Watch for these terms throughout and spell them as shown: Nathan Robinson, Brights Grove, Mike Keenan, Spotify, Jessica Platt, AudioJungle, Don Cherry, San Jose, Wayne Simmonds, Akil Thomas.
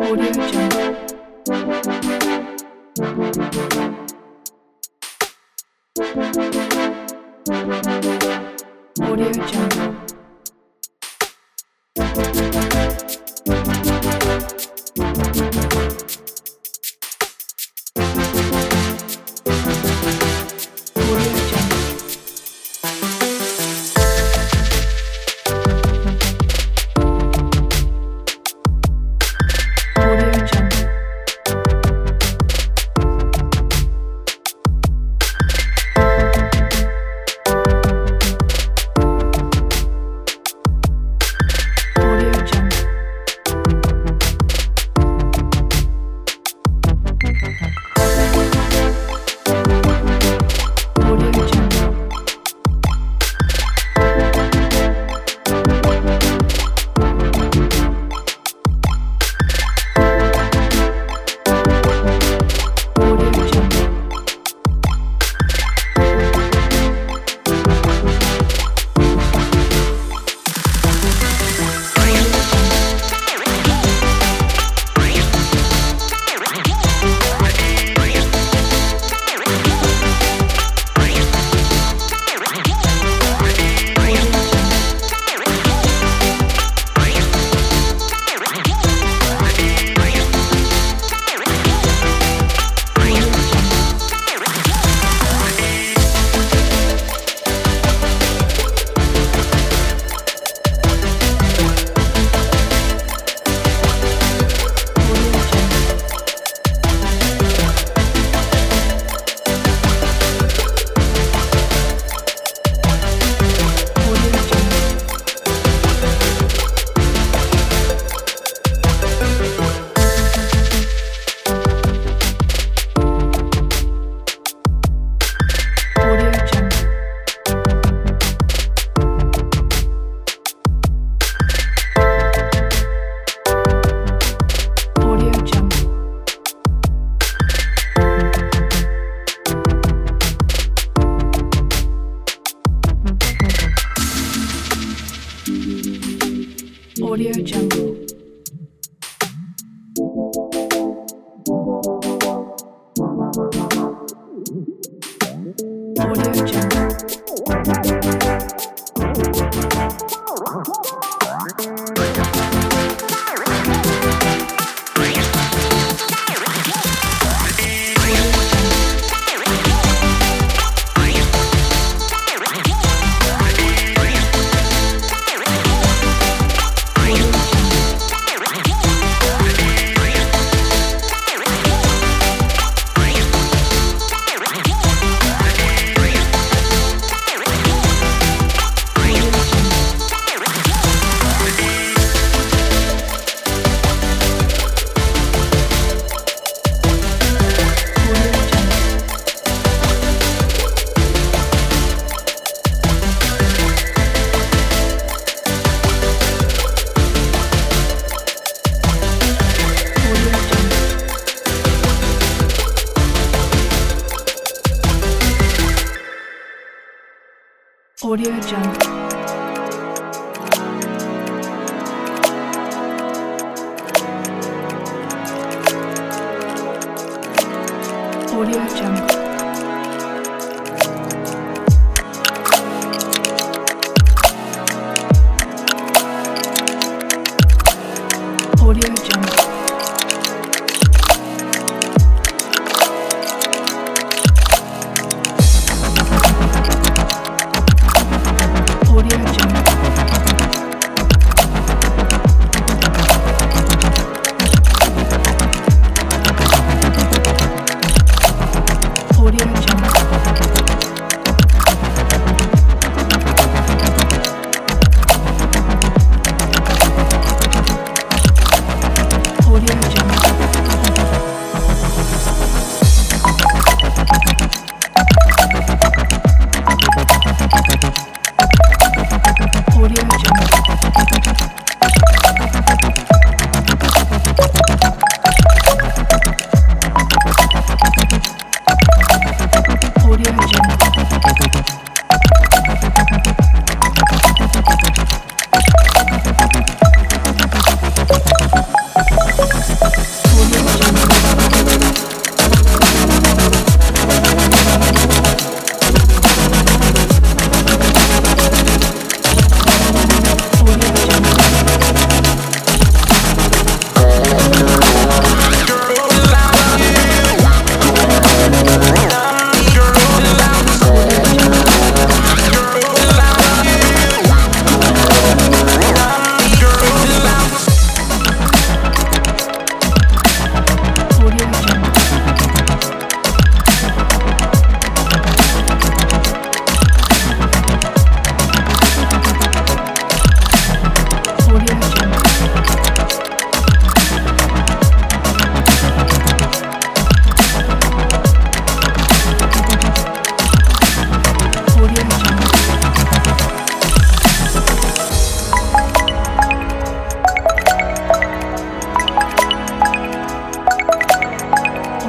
AudioJungle. AudioJungle. AudioJungle.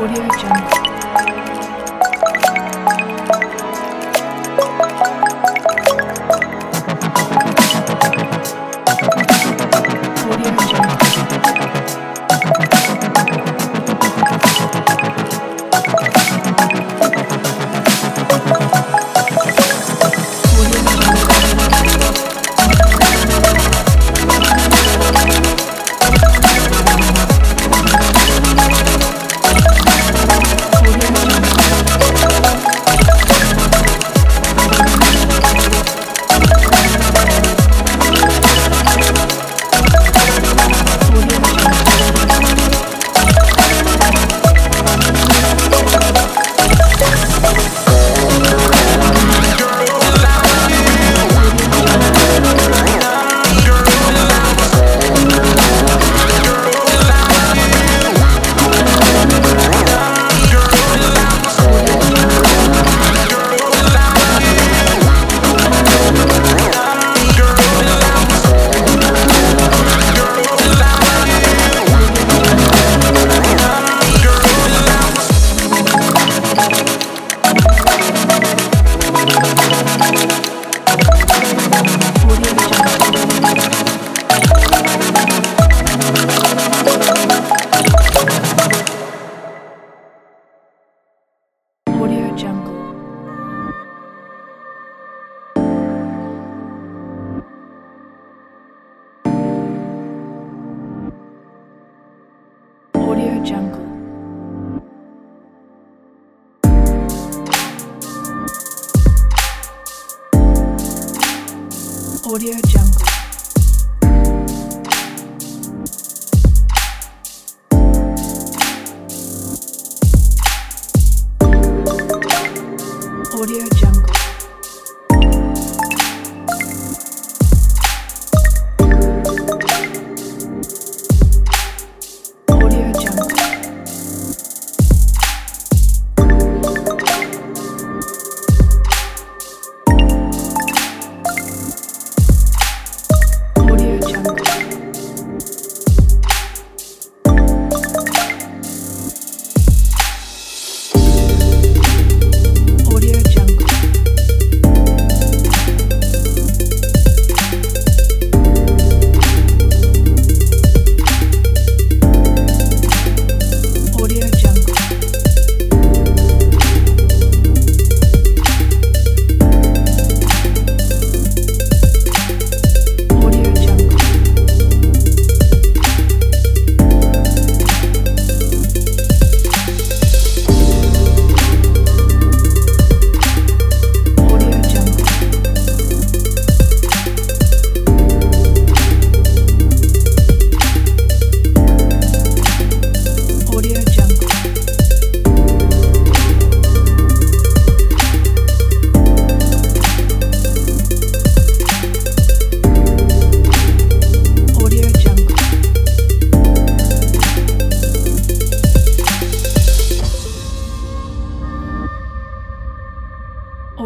AudioJungle. AudioJungle.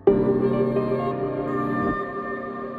AudioJungle. AudioJungle.